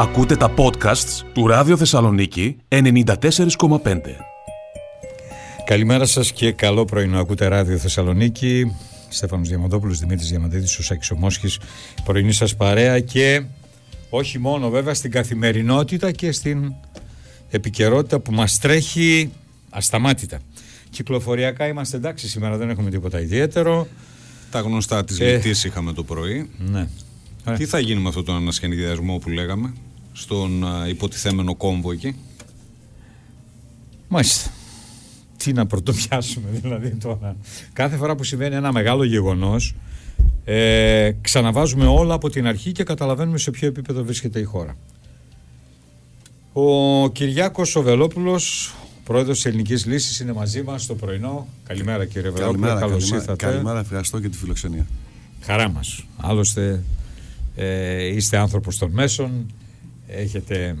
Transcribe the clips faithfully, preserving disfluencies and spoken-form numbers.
Ακούτε τα podcasts του Ράδιο Θεσσαλονίκη ενενήντα τέσσερα κόμμα πέντε. Καλημέρα σας και καλό πρωινό. Ακούτε Ράδιο Θεσσαλονίκη. Στέφανος Διαμαντόπουλος, Δημήτρης Διαμαντήτης, ο Σάκης Μόσχης. Πρωινή σας παρέα και όχι μόνο βέβαια στην καθημερινότητα και στην επικαιρότητα που μας τρέχει ασταμάτητα. Κυκλοφοριακά είμαστε εντάξει σήμερα, δεν έχουμε τίποτα ιδιαίτερο. Τα γνωστά της ε... λιτής είχαμε το πρωί. Ναι. Τι θα γίνει με αυτόν τον ανασχεδιασμό που λέγαμε στον α, υποτιθέμενο κόμβο εκεί? Μάλιστα. Τι να πρωτοπιάσουμε δηλαδή τώρα? Κάθε φορά που συμβαίνει ένα μεγάλο γεγονός ε, ξαναβάζουμε όλα από την αρχή και καταλαβαίνουμε σε ποιο επίπεδο βρίσκεται η χώρα. Ο Κυριάκος ο Βελόπουλος, πρόεδρος της Ελληνικής Λύσης, είναι μαζί μας το πρωινό. Καλημέρα κύριε Βελόπουλο, καλώς ήρθατε. Καλημέρα, ευχαριστώ και τη φιλοξενία. Χαρά μας. Άλλωστε ε, είστε άνθρωπος των μέσων, έχετε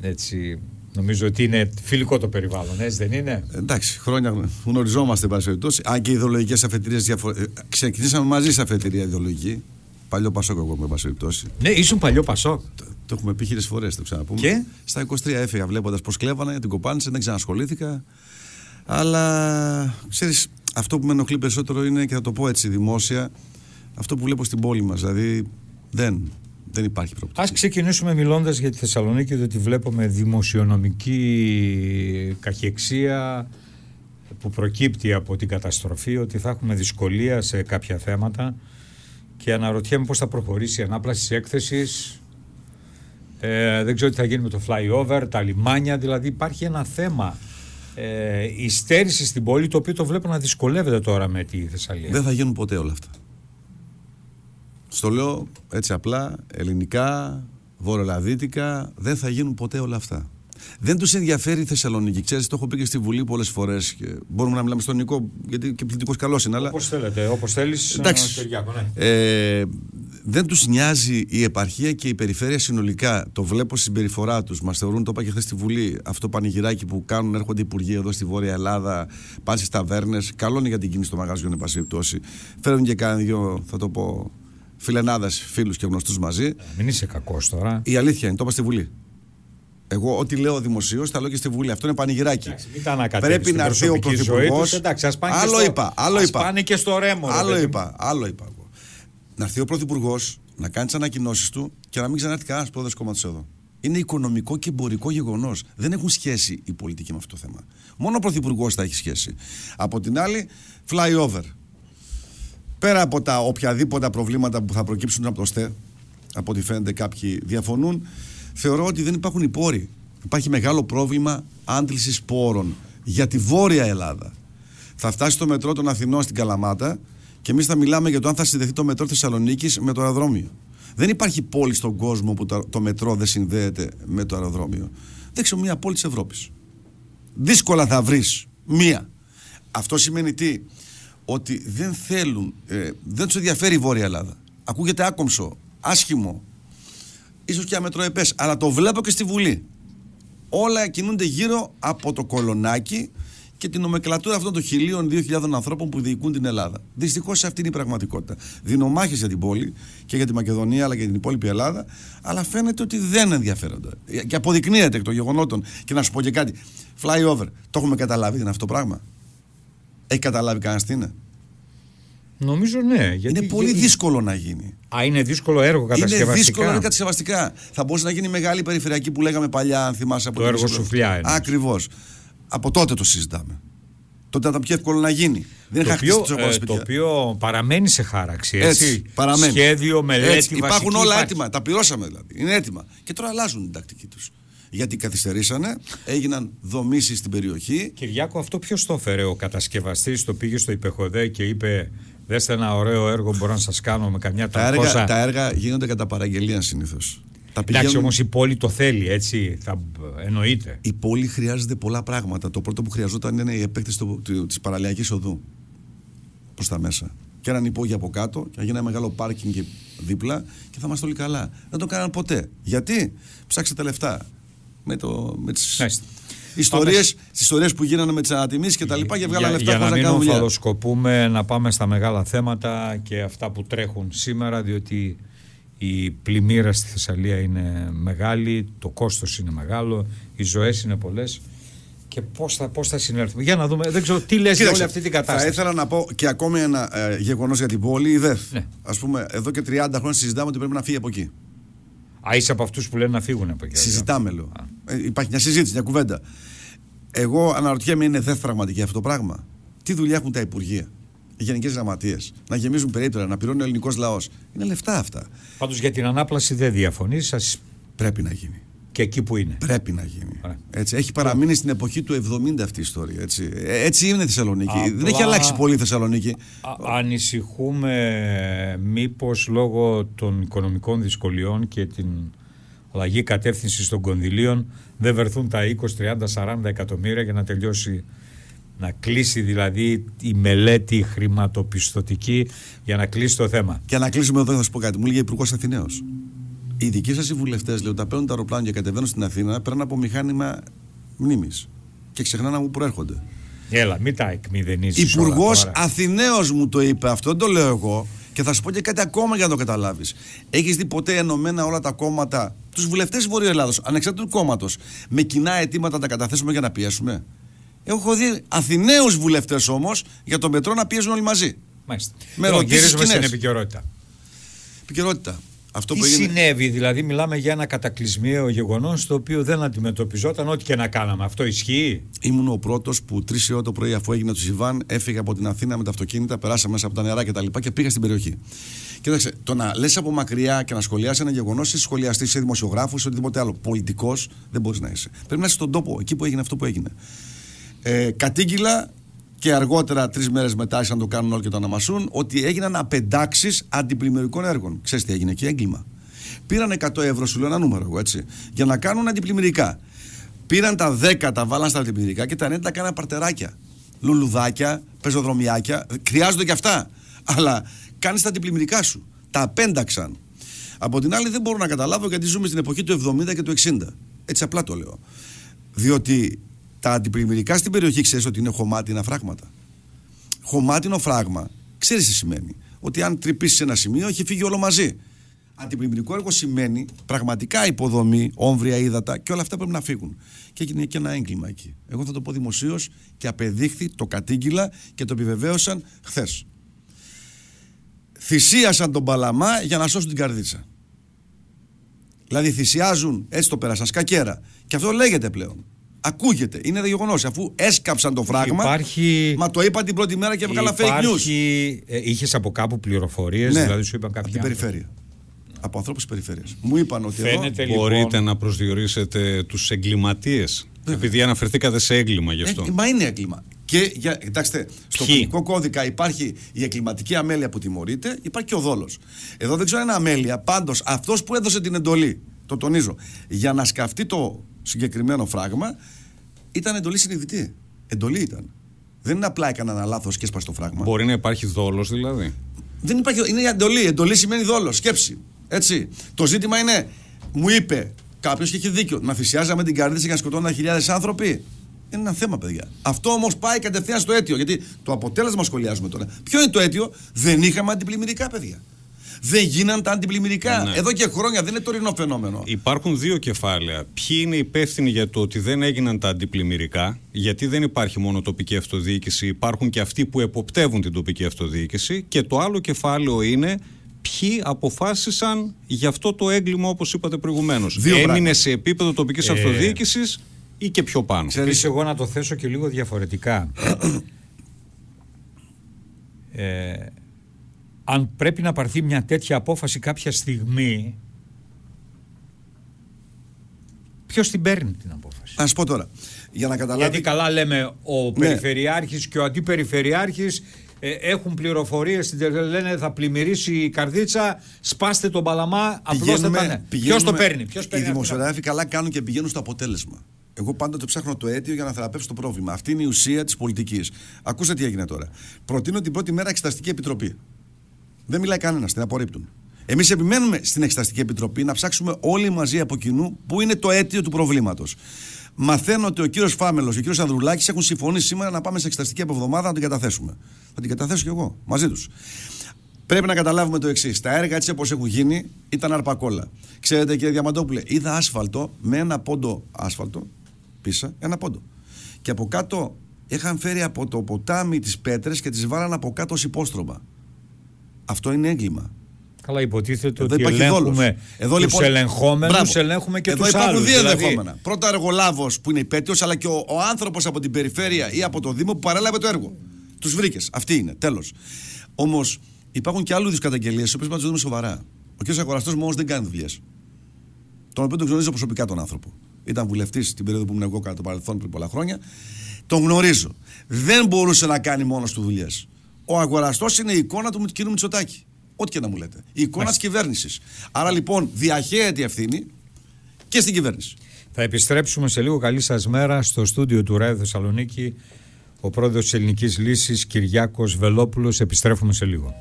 έτσι, νομίζω ότι είναι φιλικό το περιβάλλον, έτσι δεν είναι? Εντάξει, χρόνια γνωριζόμαστε εν πάση περιπτώσει, αν και οι ιδεολογικές αφετηρίες διαφο... ξεκινήσαμε μαζί σε αφετηρία ιδεολογική. Παλιό Πασόκ εγώ εν πάση περιπτώσει. Ναι, ήσουν παλιό Πασόκ. Το, το έχουμε πει χίλιες φορές, το ξαναπούμε. Και στα είκοσι τρία έφυγα βλέποντας πως κλέβανε, την κοπάνισε, δεν ξανασχολήθηκα. Αλλά ξέρεις, αυτό που με ενοχλεί περισσότερο είναι, και θα το πω έτσι δημόσια, αυτό που βλέπω στην πόλη μας. Δηλαδή δεν, δεν υπάρχει προοπτική. Ας ξεκινήσουμε μιλώντας για τη Θεσσαλονίκη, διότι βλέπουμε δημοσιονομική καχυεξία που προκύπτει από την καταστροφή, ότι θα έχουμε δυσκολία σε κάποια θέματα. Και αναρωτιέμαι πώς θα προχωρήσει η ανάπλαση τη έκθεση. Ε, δεν ξέρω τι θα γίνει με το flyover, τα λιμάνια. Δηλαδή υπάρχει ένα θέμα ε, η στέρηση στην πόλη, το οποίο το βλέπω να δυσκολεύεται τώρα με τη Θεσσαλία. Δεν θα γίνουν ποτέ όλα αυτά. Στο λέω έτσι απλά, ελληνικά, βορειοελλαδίτικα, δεν θα γίνουν ποτέ όλα αυτά. Δεν τους ενδιαφέρει η Θεσσαλονίκη. Ξέρεις, το έχω πει και στη Βουλή πολλές φορές. Μπορούμε να μιλάμε στον Νικό, γιατί και πληθυντικός καλός είναι. Αλλά όπως θέλετε, όπως θέλεις. Εντάξει. Κυριάκο, ναι. ε, δεν τους νοιάζει η επαρχία και η περιφέρεια συνολικά. Το βλέπω στην συμπεριφορά τους. Μας θεωρούν, το είπα και χθες στη Βουλή, αυτό πανηγυράκι που κάνουν. Έρχονται υπουργοί εδώ στη Βόρεια Ελλάδα, πάνε στις ταβέρνες. Καλό είναι για την κίνηση των μαγαζιών, εν πάση περιπτώσει. Φέρνουν και κάνα δυο, θα το πω, φιλενάδες, φίλους και γνωστούς μαζί. Μην είσαι κακός τώρα. Η αλήθεια είναι, το είπα στη Βουλή. Εγώ, ό,τι λέω δημοσίως, τα λέω και στη Βουλή. Αυτό είναι πανηγυράκι. Εντάξει, πρέπει να έρθει ο πρωθυπουργός. Άλλο είπα. Άλλο είπα. Πάνε και στο ρέμο. Άλλο είπα. Άλλο είπα. Να έρθει ο πρωθυπουργός, να κάνει τις ανακοινώσεις του και να μην ξανάρθει κανένας πρόεδρος κόμματος εδώ. Είναι οικονομικό και εμπορικό γεγονός. Δεν έχουν σχέση η πολιτική με αυτό το θέμα. Μόνο ο πρωθυπουργός θα έχει σχέση. Από την άλλη, flyover. Πέρα από τα οποιαδήποτε προβλήματα που θα προκύψουν από το ΣΤΕ, από ό,τι φαίνεται κάποιοι διαφωνούν. Θεωρώ ότι δεν υπάρχουν οι πόροι. Υπάρχει μεγάλο πρόβλημα άντλησης πόρων για τη Βόρεια Ελλάδα. Θα φτάσει το μετρό των Αθηνών στην Καλαμάτα και εμείς θα μιλάμε για το αν θα συνδεθεί το μετρό Θεσσαλονίκης με το αεροδρόμιο. Δεν υπάρχει πόλη στον κόσμο που το μετρό δεν συνδέεται με το αεροδρόμιο. Δεν ξέρω μια πόλη της Ευρώπης. Δύσκολα θα βρεις μία. Αυτό σημαίνει τι? Ότι δεν θέλουν, ε, δεν τους ενδιαφέρει η Βόρεια Ελλάδα. Ακούγεται άκομψο, άσχημο. Ίσως και αμετροεπές, αλλά το βλέπω και στη Βουλή. Όλα κινούνται γύρω από το Κολονάκι και την ομεκλατούρα αυτών των χιλίων, δύο χιλιάδων ανθρώπων που διοικούν την Ελλάδα. Δυστυχώς αυτή είναι η πραγματικότητα. Δίνω μάχες για την πόλη και για τη Μακεδονία, αλλά και για την υπόλοιπη Ελλάδα, αλλά φαίνεται ότι δεν ενδιαφέρονται. Και αποδεικνύεται εκ των γεγονότων. Και να σου πω και κάτι. Flyover. Το έχουμε καταλάβει, είναι αυτό το πράγμα? Έχει καταλάβει κανένας τι είναι? Νομίζω ναι. Γιατί είναι πολύ γίνει... δύσκολο να γίνει. Α, είναι δύσκολο έργο κατασκευαστικά. Είναι δύσκολο έργο κατασκευαστικά. Θα μπορούσε να γίνει μεγάλη περιφερειακή που λέγαμε παλιά, αν θυμάσαι. Από το έργο Σουφλιά. Ακριβώς. Από τότε το συζητάμε. Τότε ήταν πιο εύκολο να γίνει. Δεν το, οποίο, ε, το οποίο παραμένει σε χάραξη. Έτσι. έτσι παραμένει. Σχέδιο, μελέτη, έτσι, υπάρχουν όλα υπάρχει. Έτοιμα. Τα πληρώσαμε δηλαδή. Είναι έτοιμα. Και τώρα αλλάζουν την τακτική τους. Γιατί καθυστερήσανε, έγιναν δομήσεις στην περιοχή. Κυριάκο, αυτό ποιος το έφερε? Ο κατασκευαστής το πήγε στο υπεχοδέ και είπε: δέστε ένα ωραίο έργο, μπορώ να σας κάνω με καμιά τρακόσια. Τα έργα γίνονται κατά παραγγελία συνήθως. Πηγαίνουν... Εντάξει, όμως η πόλη το θέλει, έτσι, θα εννοείται. Η πόλη χρειάζεται πολλά πράγματα. Το πρώτο που χρειαζόταν είναι η επέκταση της παραλιακής οδού προς τα μέσα. Και έναν υπόγειο από κάτω, και να γίνει ένα μεγάλο πάρκινγκ δίπλα και θα είμαστε όλοι καλά. Δεν το κάναν ποτέ. Γιατί? Ψάξτε τα λεφτά. Με, με τις ιστορίες, τις ιστορίες που γίνανε με τις ανατιμήσεις και τα λοιπά και βγάλανε λεφτά. Για να μην οφαλοσκοπούμε, να πάμε στα μεγάλα θέματα και αυτά που τρέχουν σήμερα, διότι η πλημμύρα στη Θεσσαλία είναι μεγάλη, το κόστος είναι μεγάλο, οι ζωές είναι πολλές. Και πώς θα, πώς θα συνέλθουμε. Για να δούμε, δεν ξέρω τι λες. Κοίταξε, για όλη αυτή την κατάσταση. Θα ήθελα να πω και ακόμη ένα ε, γεγονός για την πόλη, η ΔΕΘ. Ναι. Ας πούμε, εδώ και τριάντα χρόνια συζητάμε ότι πρέπει να φύγει από εκεί. Α, είσαι από αυτούς που λένε να φύγουν από εκεί. Συζητάμε, λέω. Ε, υπάρχει μια συζήτηση, μια κουβέντα. Εγώ αναρωτιέμαι, είναι ΔΕΘ πραγματική αυτό το πράγμα? Τι δουλειά έχουν τα υπουργεία, οι γενικές γραμματείες, να γεμίζουν περίπτερα, να πληρώνει ο ελληνικός λαός? Είναι λεφτά αυτά. Πάντως για την ανάπλαση δεν διαφωνεί. Σας... Πρέπει να γίνει. Και εκεί που είναι. Πρέπει να γίνει. Έτσι, έχει παραμείνει στην εποχή του εβδομήντα αυτή η ιστορία. Έτσι, έτσι είναι η Θεσσαλονίκη. Απλά... Δεν έχει αλλάξει πολύ η Θεσσαλονίκη. Α, ανησυχούμε μήπως λόγω των οικονομικών δυσκολιών και την αλλαγή κατεύθυνση των κονδυλίων δεν βερθούν τα είκοσι, τριάντα, σαράντα εκατομμύρια για να τελειώσει, να κλείσει δηλαδή η μελέτη χρηματοπιστωτική για να κλείσει το θέμα. Και να κλείσουμε εδώ, θα σου πω κάτι. Μου λέει Υπουργός Αθηναίος. Οι δικοί σας οι βουλευτές, λέω, τα παίρνουν τα αεροπλάνο και κατεβαίνουν στην Αθήνα, παίρνουν από μηχάνημα μνήμης. Και ξεχνάνε που προέρχονται. Έλα, μην τα εκμηδενίζεις. Υπουργός Αθηναίος μου το είπε αυτό, δεν το λέω εγώ. Και θα σου πω και κάτι ακόμα για να το καταλάβεις. Έχεις δει ποτέ ενωμένα όλα τα κόμματα, τους βουλευτές Βορείου Ελλάδος, ανεξάρτητου κόμματος, με κοινά αιτήματα να τα καταθέσουμε για να πιέσουμε? Έχω δει Αθηναίους βουλευτές όμως για το μετρό να πιέζουν όλοι μαζί. Μάλιστα. Με ρωτήσεις κοινές. Στην επικαιρότητα. επικαιρότητα. Αυτό τι που έγινε... συνέβη, δηλαδή, μιλάμε για ένα κατακλυσμιαίο γεγονός το οποίο δεν αντιμετωπιζόταν ό,τι και να κάναμε. Αυτό ισχύει. Ήμουν ο πρώτος που τρεις η ώρα το πρωί, αφού έγινε το Σιβάν, έφυγα από την Αθήνα με τα αυτοκίνητα, περάσα μέσα από τα νερά κτλ. Και, και πήγα στην περιοχή. Κοίταξε, το να λες από μακριά και να σχολιάσεις ένα γεγονός, είσαι σχολιαστής, είσαι δημοσιογράφος, είσαι οτιδήποτε άλλο. Πολιτικός δεν μπορείς να είσαι. Πρέπει να είσαι στον τόπο, εκεί που έγινε αυτό που έγινε. Ε, κατήγγυλα. Και αργότερα, τρεις μέρες μετά, ήσαν να το κάνουν όλοι και το αναμασούν, ότι έγιναν απεντάξεις αντιπλημμυρικών έργων. Ξέρεις τι έγινε εκεί? Έγκλημα. Πήραν εκατό ευρώ, σου λέω ένα νούμερο εγώ, έτσι, για να κάνουν αντιπλημμυρικά. Πήραν τα δέκα, τα βάλαν στα αντιπλημμυρικά και τα ενενήντα τα κάναν παρτεράκια. Λουλουδάκια, πεζοδρομιάκια. Χρειάζονται και αυτά. Αλλά κάνεις τα αντιπλημμυρικά σου. Τα απένταξαν. Από την άλλη, δεν μπορώ να καταλάβω γιατί ζούμε στην εποχή του εβδομήντα και του εξήντα. Έτσι απλά το λέω. Διότι. Τα αντιπλημμυρικά στην περιοχή, ξέρεις ότι είναι χωμάτινα φράγματα. Χωμάτινο φράγμα, ξέρεις τι σημαίνει? Ότι αν τρυπήσεις ένα σημείο, έχει φύγει όλο μαζί. Αντιπλημμυρικό έργο σημαίνει πραγματικά υποδομή, όμβρια, ύδατα και όλα αυτά πρέπει να φύγουν. Και έγινε και ένα έγκλημα εκεί. Εγώ θα το πω δημοσίως και απεδείχθη, το κατήγγυλα και το επιβεβαίωσαν χθες. Θυσίασαν τον Παλαμά για να σώσουν την Καρδίτσα. Δηλαδή θυσιάζουν, έτσι το πέρασαν, σκακέρα. Και αυτό λέγεται πλέον. Ακούγεται, είναι γεγονός. Αφού έσκαψαν το φράγμα. Υπάρχει... Μα το είπαν την πρώτη μέρα και έβγαλα fake news. Ε, Είχες από κάπου πληροφορίες, ναι. Δηλαδή σου είπαν κάποιοι. Από την άνθρωποι. Περιφέρεια. Ναι. Από ανθρώπους της περιφέρειας. Μου είπαν ότι. Φαίνεται, εδώ... Μπορείτε λοιπόν... να προσδιορίσετε τους εγκληματίες. Βέβαια. Επειδή αναφερθήκατε σε έγκλημα γι' αυτό. Ε, μα είναι έγκλημα. Και για, κοιτάξτε, στο ποινικό κώδικα υπάρχει η εγκληματική αμέλεια που τιμωρείται, υπάρχει και ο δόλος. Εδώ δεν ξέρω αν είναι αμέλεια. Πάντως αυτός που έδωσε την εντολή, το τονίζω, για να σκαφτεί το συγκεκριμένο φράγμα, ήταν εντολή συνειδητή. Εντολή ήταν. Δεν είναι απλά έκανα ένα λάθος και έσπασε το φράγμα. Μπορεί να υπάρχει δόλος δηλαδή. Δεν υπάρχει. Είναι εντολή. Εντολή σημαίνει δόλος. Σκέψη. Έτσι. Το ζήτημα είναι, μου είπε κάποιος και έχει δίκιο, να θυσιάζαμε την Καρδίτσα για να σκοτώναν χιλιάδες άνθρωποι. Είναι ένα θέμα, παιδιά. Αυτό όμως πάει κατευθείαν στο αίτιο. Γιατί το αποτέλεσμα σχολιάζουμε τώρα. Ποιο είναι το αίτιο? Δεν είχαμε αντιπλημμυρικά, παιδιά. Δεν γίναν τα αντιπλημμυρικά. Ναι. Εδώ και χρόνια, δεν είναι τωρινό φαινόμενο. Υπάρχουν δύο κεφάλαια. Ποιοι είναι υπεύθυνοι για το ότι δεν έγιναν τα αντιπλημμυρικά, γιατί δεν υπάρχει μόνο τοπική αυτοδιοίκηση, υπάρχουν και αυτοί που εποπτεύουν την τοπική αυτοδιοίκηση. Και το άλλο κεφάλαιο είναι ποιοι αποφάσισαν για αυτό το έγκλημα, όπως είπατε προηγουμένως. Έμεινε πράγμα. Σε επίπεδο τοπικής ε... αυτοδιοίκησης ή και πιο πάνω. Ξέρεις, εγώ να το θέσω και λίγο διαφορετικά. ε... Αν πρέπει να πάρθει μια τέτοια απόφαση κάποια στιγμή, ποιος την παίρνει την απόφαση? Ας πω τώρα. Για να καταλάβει... Γιατί καλά λέμε ο περιφερειάρχης, ναι, και ο αντιπεριφερειάρχης ε, έχουν πληροφορίες, λένε θα πλημμυρίσει η Καρδίτσα, σπάστε τον Παλαμά, απλώστε τα, ναι. Ποιος το παίρνει? Ποιος παίρνει? Οι δημοσιογράφοι καλά κάνουν και πηγαίνουν στο αποτέλεσμα. Εγώ πάντοτε ψάχνω το αίτιο για να θεραπεύσω το πρόβλημα. Αυτή είναι η ουσία της πολιτικής. Ακούστε τι έγινε τώρα. Προτείνω την πρώτη μέρα εξεταστική επιτροπή. Δεν μιλάει κανένας, την απορρίπτουν. Εμείς επιμένουμε στην Εξεταστική Επιτροπή να ψάξουμε όλοι μαζί από κοινού πού είναι το αίτιο του προβλήματος. Μαθαίνω ότι ο κύριος Φάμελος και ο κύριος Ανδρουλάκης έχουν συμφωνήσει σήμερα να πάμε σε εξεταστική από εβδομάδα να την καταθέσουμε. Θα την καταθέσω κι εγώ μαζί τους. Πρέπει να καταλάβουμε το εξής. Τα έργα έτσι όπως έχουν γίνει ήταν αρπακόλα. Ξέρετε, κύριε Διαμαντόπουλε, είδα άσφαλτο με ένα πόντο άσφαλτο, πίσα, ένα πόντο. Και από κάτω είχαν φέρει από το ποτάμι τις πέτρες και τις βάλαν από κάτω ως υπόστρωμα. Αυτό είναι έγκλημα. Καλά, υποτίθεται εδώ ότι ελέγχουμε τους λοιπόν... ελεγχόμενους, ελέγχουμε και εδώ τους άλλους. Εδώ υπάρχουν δύο δηλαδή... δεδομένα. Πρώτα ο εργολάβος που είναι υπέτειος, αλλά και ο, ο άνθρωπος από την περιφέρεια ή από το Δήμο που παρέλαβε το έργο. Τους βρήκες. Αυτή είναι. Τέλος. Όμως υπάρχουν και άλλου είδους καταγγελίες, οι οποίες πρέπει να τις δούμε σοβαρά. Ο κ. Αγοραστός μόνος δεν κάνει δουλειές. Τον οποίο τον γνωρίζω προσωπικά τον άνθρωπο. Ήταν βουλευτής την περίοδο που ήμουν εγώ κατά το παρελθόν πριν πολλά χρόνια. Τον γνωρίζω. Δεν μπορούσε να κάνει μόνος του δουλειές. Ο Αγοραστός είναι η εικόνα του κ. Μητσοτάκη. Ό,τι και να μου λέτε. Η εικόνα της κυβέρνησης. Άρα λοιπόν διαχέεται η ευθύνη και στην κυβέρνηση. Θα επιστρέψουμε σε λίγο. Καλή σας μέρα. Στο στούντιο του Ράδιο Θεσσαλονίκη, ο πρόεδρος της Ελληνικής Λύσης, Κυριάκος Βελόπουλος. Επιστρέφουμε σε λίγο.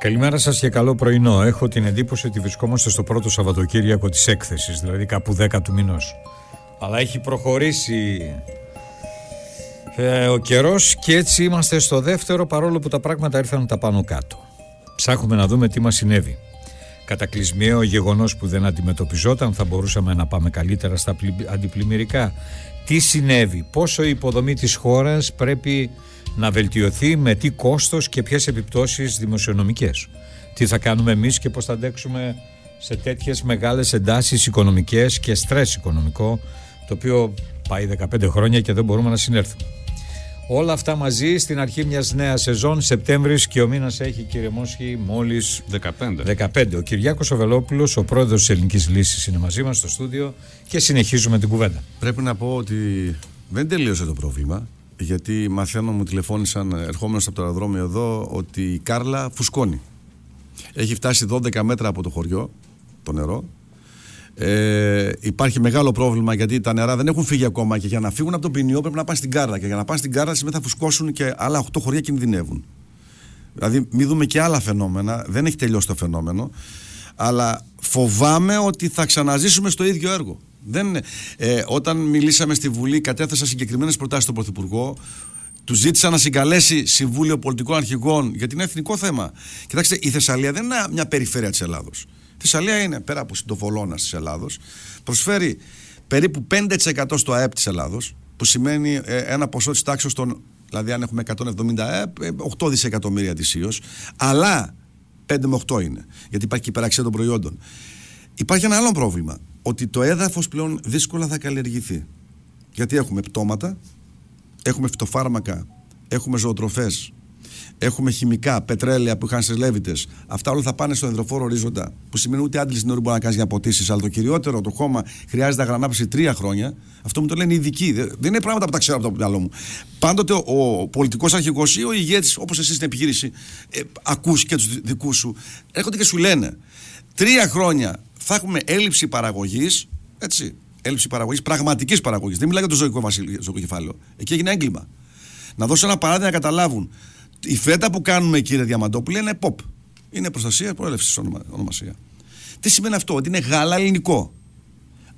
Καλημέρα σας και καλό πρωινό. Έχω την εντύπωση ότι βρισκόμαστε στο πρώτο Σαββατοκύριακο της έκθεσης, δηλαδή κάπου δέκα του μηνός. Αλλά έχει προχωρήσει ε, ο καιρός και έτσι είμαστε στο δεύτερο, παρόλο που τα πράγματα ήρθαν τα πάνω κάτω. Ψάχνουμε να δούμε τι μας συνέβη. Κατακλυσμιαίο γεγονός που δεν αντιμετωπιζόταν, θα μπορούσαμε να πάμε καλύτερα στα αντιπλημμυρικά. Τι συνέβη, πόσο η υποδομή της χώρας πρέπει να βελτιωθεί, με τι κόστος και ποιες επιπτώσεις δημοσιονομικές. Τι θα κάνουμε εμείς και πώς θα αντέξουμε σε τέτοιες μεγάλες εντάσεις οικονομικές και στρες οικονομικό, το οποίο πάει δεκαπέντε χρόνια και δεν μπορούμε να συνέλθουμε. Όλα αυτά μαζί στην αρχή μιας νέας σεζόν, Σεπτέμβρης, και ο μήνας έχει, κύριε Μόσχη, μόλις δεκαπέντε. δεκαπέντε. Ο Κυριάκος Βελόπουλος, ο πρόεδρος της Ελληνικής Λύσης, είναι μαζί μας στο στούντιο και συνεχίζουμε την κουβέντα. Πρέπει να πω ότι δεν τελείωσε το πρόβλημα, γιατί μαθαίνω, μου τηλεφώνησαν ερχόμενος από το αεροδρόμιο εδώ, ότι η Κάρλα φουσκώνει. Έχει φτάσει δώδεκα μέτρα από το χωριό το νερό. Ε, υπάρχει μεγάλο πρόβλημα, γιατί τα νερά δεν έχουν φύγει ακόμα και για να φύγουν από τον ποινιό πρέπει να πάνε στην Κάρλα. Και για να πάνε στην Κάρλα σημαίνει θα φουσκώσουν και άλλα οκτώ χωριά κινδυνεύουν. Δηλαδή, μην δούμε και άλλα φαινόμενα. Δεν έχει τελειώσει το φαινόμενο. Αλλά φοβάμαι ότι θα ξαναζήσουμε στο ίδιο έργο. Δεν, ε, όταν μιλήσαμε στη Βουλή, κατέθεσα συγκεκριμένες προτάσεις στον Πρωθυπουργό. Του ζήτησα να συγκαλέσει Συμβούλιο Πολιτικών Αρχηγών, γιατί είναι εθνικό θέμα. Κοιτάξτε, η Θεσσαλία δεν είναι μια περιφέρεια της Ελλάδος. Η Θεσσαλία είναι, πέρα από συντοφολώνας της Ελλάδος, προσφέρει περίπου πέντε τοις εκατό στο ΑΕΠ της Ελλάδος, που σημαίνει ένα ποσό της τάξης των, δηλαδή αν έχουμε εκατόν εβδομήντα ΑΕΠ, οκτώ δισεκατομμύρια ετησίως, αλλά πέντε με οκτώ είναι, γιατί υπάρχει και υπεραξία των προϊόντων. Υπάρχει ένα άλλο πρόβλημα, ότι το έδαφος πλέον δύσκολα θα καλλιεργηθεί. Γιατί έχουμε πτώματα, έχουμε φυτοφάρμακα, έχουμε ζωοτροφές, έχουμε χημικά, πετρέλαια που είχαν στις λέβητες. Αυτά όλα θα πάνε στον υδροφόρο ορίζοντα, που σημαίνει ούτε άντληση νερού μπορεί να κάνει για ποτίσεις. Αλλά το κυριότερο, το χώμα χρειάζεται αγρανάπηση τρία χρόνια. Αυτό μου το λένε οι ειδικοί. Δεν είναι πράγματα που τα ξέρω από το μυαλό μου. Πάντοτε ο πολιτικός αρχηγός ή ο ηγέτης, όπως εσύ στην επιχείρηση, ε, ακούς και τους δικούς σου, έρχονται και σου λένε τρία χρόνια θα έχουμε έλλειψη παραγωγής. Έτσι. Έλλειψη παραγωγής, πραγματικής παραγωγής. Δεν μιλάω για το ζωικό βασίλειο, ζωικό κεφάλαιο. Εκεί έγινε έγκλημα. Να δώσω ένα παράδειγμα να καταλάβουν. Η φέτα που κάνουμε, κύριε Διαμαντόπουλε, είναι pop. Είναι προστασία προέλευσης ονομασία. Τι σημαίνει αυτό, ότι είναι γάλα ελληνικό.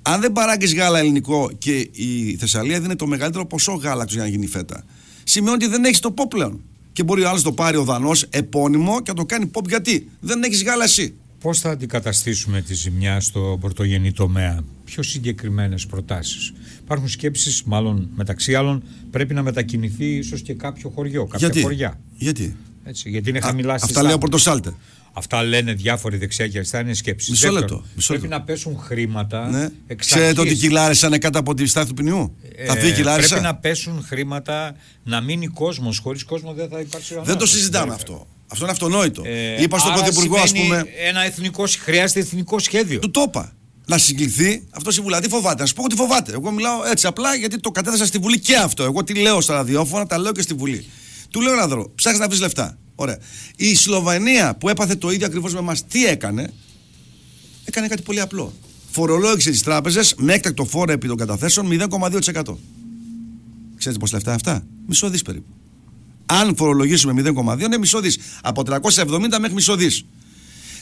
Αν δεν παράγεις γάλα ελληνικό και η Θεσσαλία δίνει το μεγαλύτερο ποσό γάλακτος για να γίνει φέτα, σημαίνει ότι δεν έχεις το pop πλέον. Και μπορεί ο άλλος το πάρει ο Δανός επώνυμο και να το κάνει pop, γιατί δεν έχεις γάλα εσύ. Πώς θα αντικαταστήσουμε τη ζημιά στο πρωτογενή τομέα, πιο συγκεκριμένες προτάσεις. Υπάρχουν σκέψεις, μάλλον μεταξύ άλλων, πρέπει να μετακινηθεί ίσως και κάποιο χωριό, κάποια γιατί? χωριά. Γιατί? Έτσι, γιατί είναι χαμηλά στις. Αυτά λέει ο Πορτοσάλτε. Αυτά λένε διάφοροι δεξιά και αριστερά, είναι σκέψεις. Μισό λεπτό. Πρέπει να πέσουν χρήματα. Ναι. Ξέρετε ότι κυλάρισαν κάτω από τη στάθμη του ποινιού. Ε, θα δει, πρέπει να πέσουν χρήματα, να μείνει κόσμος. Χωρίς κόσμο δεν θα υπάρξει. Δεν το συζητάμε αυτό. Αυτό είναι αυτονόητο. Ε, Είπα στον Πρωθυπουργό, ας πούμε. Ένα εθνικό, χρειάζεται εθνικό σχέδιο. Του το είπα. Να συγκληθεί. Αυτό στη Βουλή. Τι φοβάται. Να σου πω ότι φοβάται. Εγώ μιλάω έτσι απλά, γιατί το κατέθεσα στη Βουλή και αυτό. Εγώ τι λέω στα ραδιόφωνα, τα λέω και στη Βουλή. Του λέω να δω. Ψάχνει να βρει λεφτά. Ωραία. Η Σλοβενία που έπαθε το ίδιο ακριβώς με εμάς, τι έκανε. Έκανε κάτι πολύ απλό. Φορολόγησε τις τράπεζες με έκτακτο φόρο επί των καταθέσεων μηδέν κόμμα δύο τοις εκατό. Ξέρετε πόσα λεφτά αυτά. Μισό δις περίπου. Αν φορολογήσουμε μηδέν κόμμα δύο είναι μισό δις. Από τριακόσια εβδομήντα μέχρι μισό δις.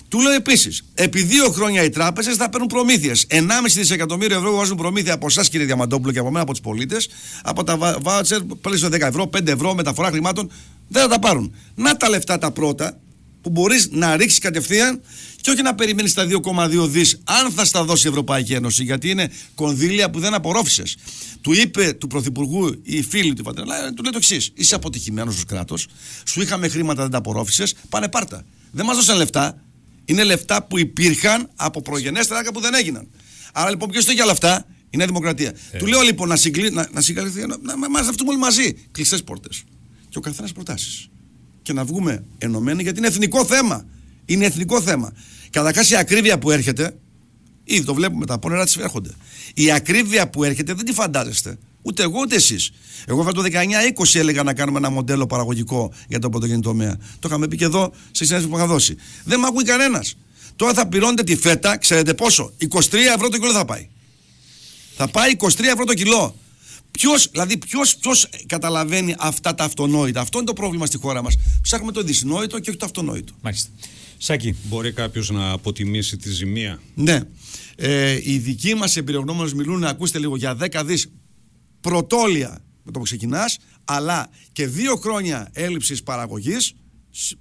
Του λέω επίσης, επί δύο χρόνια οι τράπεζες θα παίρνουν προμήθειες. ενάμιση δισεκατομμύριο ευρώ βάζουν προμήθεια από εσάς, κύριε Διαμαντόπουλο, και από μένα, από τους πολίτες. Από τα βάτσερ, παίρνεις δέκα ευρώ, πέντε ευρώ, μεταφορά χρημάτων. Δεν θα τα πάρουν. Να τα λεφτά τα πρώτα που μπορείς να ρίξεις κατευθείαν και όχι να περιμένεις τα δύο κόμμα δύο δισεκατομμύρια αν θα στα δώσει η Ευρωπαϊκή Ένωση, γιατί είναι κονδύλια που δεν απορρόφησες. Του είπε του Πρωθυπουργού η φίλη του Βατρελά, του λέει το εξής: είσαι αποτυχημένος ως κράτος, σου είχαμε χρήματα, δεν τα απορρόφησες, πάνε πάρτα. Δεν μας δώσαν λεφτά. Είναι λεφτά που υπήρχαν από προγενέστερα έργα που δεν έγιναν. Άρα λοιπόν, ποιος το έχει όλα αυτά? Η Νέα Δημοκρατία. Ε. Του λέω λοιπόν να συγκλίνει, να, να συγκαλυθεί, να μαζευτούμε όλοι μαζί. Κλειστές πόρτες. Και ο καθένας προτάσεις. Και να βγούμε ενωμένοι, γιατί είναι εθνικό θέμα. Είναι εθνικό θέμα. Καταρχάς η ακρίβεια που έρχεται, ήδη το βλέπουμε, τα πόνερα της έρχονται. Η ακρίβεια που έρχεται δεν τη φαντάζεστε. Ούτε εγώ ούτε εσείς. Εγώ βέβαια το δεκαεννιά είκοσι έλεγα να κάνουμε ένα μοντέλο παραγωγικό για τον πρωτογενή τομέα. Το είχαμε πει και εδώ σε συνέντευξη που είχα δώσει. Δεν μ' ακούει κανένας. Τώρα θα πληρώνετε τη φέτα, ξέρετε πόσο? είκοσι τρία ευρώ το κιλό θα πάει. Θα πάει είκοσι τρία ευρώ το κιλό. Ποιος, δηλαδή, ποιος, ποιος καταλαβαίνει αυτά τα αυτονόητα? Αυτό είναι το πρόβλημα στη χώρα μας. Ψάχνουμε το δυσνόητο και όχι το αυτονόητο. Μάλιστα. Σάκη, μπορεί κάποιος να αποτιμήσει τη ζημία? Ναι. Ε, οι δικοί μας εμπειρογνώμονες μιλούν, ακούστε λίγο, για δέκα δισεκατομμύρια πρωτόλια με το που ξεκινάς, αλλά και δύο χρόνια έλλειψης παραγωγής.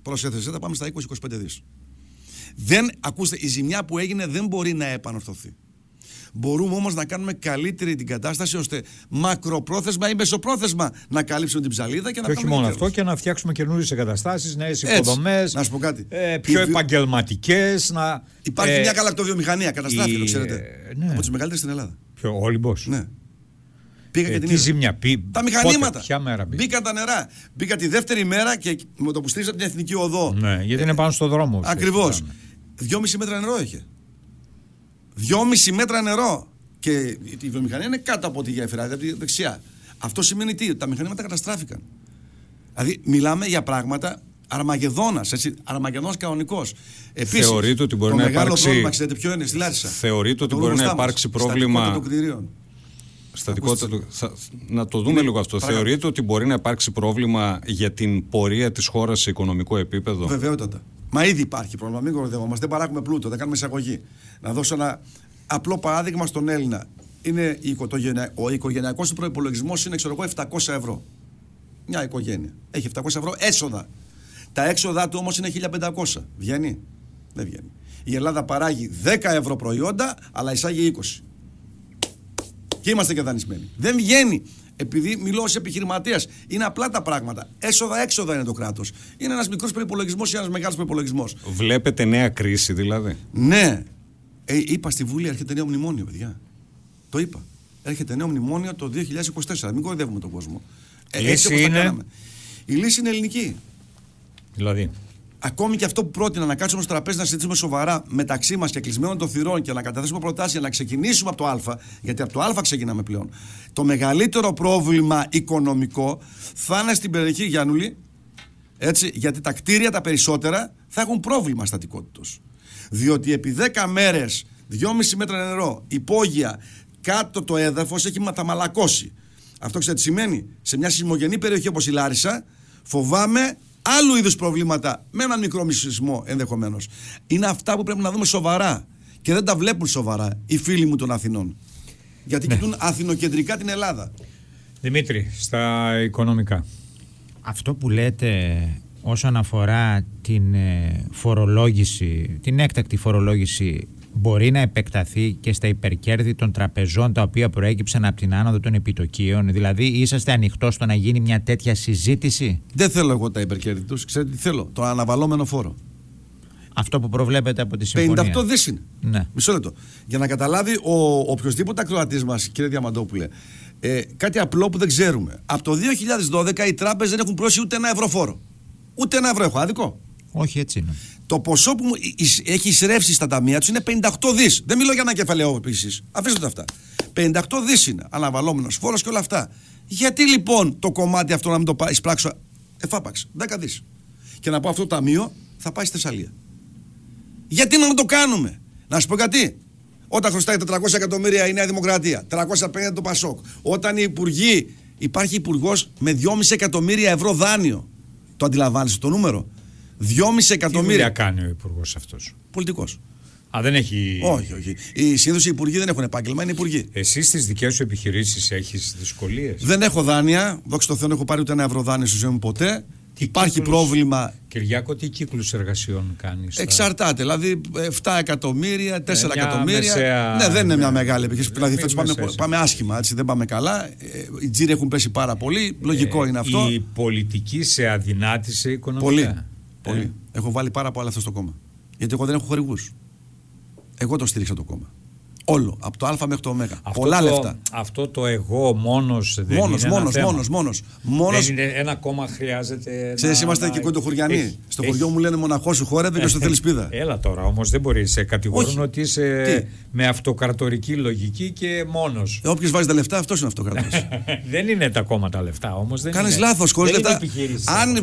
Προσέθεστε, θα πάμε στα είκοσι με είκοσι πέντε δισεκατομμύρια. Δεν, ακούστε, η ζημιά που έγινε δεν μπορεί να επανορθωθεί. Μπορούμε όμως να κάνουμε καλύτερη την κατάσταση, ώστε μακροπρόθεσμα ή μεσοπρόθεσμα να καλύψουμε την ψαλίδα και να και όχι μόνο αυτό, και να φτιάξουμε καινούριες εγκαταστάσεις, νέες υποδομές. Να σου πω κάτι. Ε, πιο η... επαγγελματικές. Να... Υπάρχει ε... μια γαλακτοβιομηχανία, καταστράφηκε, η... ξέρετε. Ναι. Από τις μεγαλύτερες στην Ελλάδα. Πιο ο Όλυμπος. Ναι. Πήγα ε, και την ζημιά. Πή... Τα μηχανήματα. Πότε, μπήκα τα νερά. Μπήκα τη δεύτερη μέρα και με το που στήριξα την εθνική οδό. Ναι, γιατί ε... είναι πάνω στο δρόμο. Ακριβώς. δυόμιση μέτρα νερό είχε. δυόμιση μέτρα νερό. Και η βιομηχανία είναι κάτω από τη γέφυρα, από τη δεξιά. Αυτό σημαίνει τι? Τα μηχανήματα καταστράφηκαν. Δηλαδή, μιλάμε για πράγματα αρμαγεδόνας, έτσι. Αρμαγεδόνας κανονικός. Επίσης, θεωρείτε ότι μπορεί το να υπάρξει. Πρόβλημα, ξέρετε ποιο είναι, στη Λάρισα. Θεωρείτε ότι μπορεί να υπάρξει μας. πρόβλημα. Στατικότητα των κτηρίων. Στατικότητα του... Θα... Να το δούμε ναι, λίγο αυτό. Παρακαλώ. Θεωρείτε ότι μπορεί να υπάρξει πρόβλημα για την πορεία της χώρας σε οικονομικό επίπεδο? Βεβαιότατα. Μα ήδη υπάρχει πρόβλημα, μην κοροϊδευόμαστε. Δεν παράγουμε πλούτο, δεν κάνουμε εισαγωγή. Να δώσω ένα απλό παράδειγμα στον Έλληνα. Είναι η οικογενεια... Ο οικογενειακός του προϋπολογισμός είναι, ξέρω εγώ, επτακόσια ευρώ. Μια οικογένεια. Έχει επτακόσια ευρώ έσοδα. Τα έξοδα του όμως είναι χίλια πεντακόσια. Βγαίνει? Δεν βγαίνει. Η Ελλάδα παράγει δέκα ευρώ προϊόντα, αλλά εισάγει είκοσι. Και είμαστε και δανεισμένοι. Δεν βγαίνει. Επειδή μιλώ ως επιχειρηματίας, είναι απλά τα πράγματα. Έσοδα-έξοδα είναι το κράτος. Είναι ένας μικρός προϋπολογισμός ή ένας μεγάλος προϋπολογισμός. Βλέπετε νέα κρίση, δηλαδή? Ναι. Ε, είπα στη Βουλή, έρχεται νέο μνημόνιο, παιδιά. Το είπα. Έρχεται νέο μνημόνιο το δύο χιλιάδες είκοσι τέσσερα. Μην κοροϊδεύουμε τον κόσμο. Ε, έτσι όπως είναι... τα κάναμε. Η λύση είναι ελληνική. Δηλαδή. Ακόμη και αυτό που πρότεινα, να κάτσουμε στο τραπέζι να συζητήσουμε σοβαρά μεταξύ μας και κλεισμένων των θυρών και να καταθέσουμε προτάσεις για να ξεκινήσουμε από το Α, γιατί από το Α ξεκινάμε πλέον. Το μεγαλύτερο πρόβλημα οικονομικό θα είναι στην περιοχή Γιάννουλη, έτσι, γιατί τα κτίρια τα περισσότερα θα έχουν πρόβλημα στατικότητος. Διότι επί δέκα μέρες, δυόμιση μέτρα νερό, υπόγεια, κάτω το έδαφος έχει ματαμαλακώσει. Αυτό ξέρετε τι σημαίνει? Σε μια σεισμογενή περιοχή όπως η Λάρισα, φοβάμαι άλλου είδους προβλήματα με έναν μικρό μισισμό ενδεχομένως. Είναι αυτά που πρέπει να δούμε σοβαρά και δεν τα βλέπουν σοβαρά οι φίλοι μου των Αθηνών. Γιατί ναι. κοιτούν αθηνοκεντρικά την Ελλάδα. Δημήτρη, στα οικονομικά. Αυτό που λέτε όσον αφορά την φορολόγηση, την έκτακτη φορολόγηση, μπορεί να επεκταθεί και στα υπερκέρδη των τραπεζών τα οποία προέκυψαν από την άνοδο των επιτοκίων? Δηλαδή, είσαστε ανοιχτός στο να γίνει μια τέτοια συζήτηση? Δεν θέλω εγώ τα υπερκέρδη τους. Ξέρετε τι θέλω? Το αναβαλόμενο φόρο. Αυτό που προβλέπετε από τη συμφωνία. πενήντα οκτώ δισεκατομμύρια είναι. Ναι. Μισό λεπτό. Για να καταλάβει ο οποιοσδήποτε ακροατής μας, κύριε Διαμαντόπουλε, ε, κάτι απλό που δεν ξέρουμε. Από το δύο χιλιάδες δώδεκα οι τράπεζες δεν έχουν πληρώσει ούτε ένα ευρώ φόρο. Ούτε ένα ευρώ. Έχω άδικο? Όχι, έτσι είναι. Το ποσό που έχει εισρεύσει στα ταμεία τους είναι πενήντα οκτώ δισεκατομμύρια. Δεν μιλώ για ανακεφαλαιοποίηση. Αφήστε τα αυτά. πενήντα οκτώ δισεκατομμύρια είναι. Αναβαλλόμενος φόρος και όλα αυτά. Γιατί λοιπόν το κομμάτι αυτό να μην το εισπράξω εφάπαξ? δέκα δισεκατομμύρια. Και να πω αυτό το ταμείο θα πάει στη Θεσσαλία. Γιατί να μην το κάνουμε? Να σου πω κάτι. Όταν χρωστάει τετρακόσια εκατομμύρια η Νέα Δημοκρατία, τριακόσια πενήντα το ΠΑΣΟΚ, όταν οι υπουργοί, υπάρχει υπουργός με δυόμιση εκατομμύρια ευρώ δάνειο. Το αντιλαμβάνεσαι το νούμερο? δυόμιση εκατομμύρια. Τι δουλειά κάνει ο υπουργός αυτός? Πολιτικός. Α, δεν έχει. Όχι, όχι. Οι συνήθως οι υπουργοί δεν έχουν επάγγελμα, είναι υπουργοί. Εσύ στις δικές σου επιχειρήσεις έχεις δυσκολίες? Δεν έχω δάνεια. Δόξα τω Θεώ, δεν έχω πάρει ούτε ένα ευρώ δάνειο στη ζωή μου ποτέ. Υπάρχει κύκλους, πρόβλημα. Κυριάκο, τι κύκλους εργασιών κάνεις? Θα... Εξαρτάται. Δηλαδή επτά εκατομμύρια, τέσσερα εκατομμύρια. Μεσαία... Ναι, δεν είναι μια μεγάλη επιχείρηση. Δηλαδή φέτος πάμε, πάμε άσχημα, έτσι, δεν πάμε καλά. Οι τζίροι έχουν πέσει πάρα πολύ. Λογικό ε, είναι αυτό. Η πολιτική σε αδυνάτησε οικονομικά. Πολύ. Ε. πολύ. Έχω βάλει πάρα πολλά αυτό στο κόμμα. Γιατί εγώ δεν έχω χορηγούς. Εγώ το στήριξα το κόμμα. Όλο. Από το Α μέχρι το Ω. Πολλά το, λεφτά. Αυτό το εγώ μόνος δεν μόνος, είναι. Μόνος, μόνος, μόνος, μόνος. Δεν είναι ένα κόμμα, χρειάζεται. Ξέρεις, είμαστε ένα... και κοντοχωριανοί. Στο έχει. χωριό μου λένε μοναχό σου χόρευε και στο θέλει σπίδα. Έλα τώρα όμως, δεν μπορεί. Σε κατηγορούν ότι είσαι Τι? με αυτοκρατορική λογική και μόνος. Ε, Όποιος βάζει τα λεφτά, αυτός είναι αυτοκράτορας. Δεν είναι τα κόμματα λεφτά όμως. Κάνεις λάθος. Χωρίς λεφτά. Αν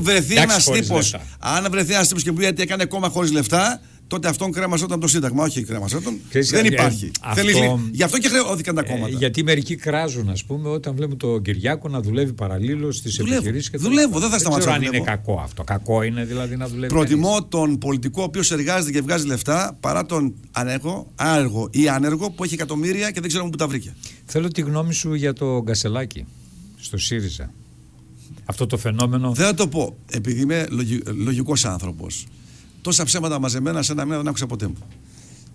βρεθεί ένας τύπος και πει ότι έκανε κόμμα χωρίς λεφτά, τότε αυτόν κρέμασόταν το Σύνταγμα, όχι κρέμασόταν. Δεν υπάρχει. Αυτό... Θέλει... Γι' αυτό και χρεώθηκαν τα κόμματα. Ε, γιατί μερικοί κράζουν, ας πούμε, όταν βλέπουν τον Κυριάκο να δουλεύει παραλλήλως στις επιχειρήσεις και τα λοιπά. Δουλεύω, δεν θα σταματήσω. Δεν ξέρω αν δουλεύω. Είναι κακό αυτό. Κακό είναι δηλαδή να δουλεύει. Προτιμώ κανείς. τον πολιτικό ο οποίος εργάζεται και βγάζει λεφτά παρά τον ανέργο, άεργο ή άνεργο που έχει εκατομμύρια και δεν ξέρουμε πού τα βρήκε. Θέλω τη γνώμη σου για τον Κασελάκη στο ΣΥΡΙΖΑ. Αυτό το φαινόμενο. Δεν θα το πω, επειδή είμαι λογι... λογικός άνθρωπος. Τόσα ψέματα μαζεμένα σε ένα μήνα δεν άκουσα ποτέ μου.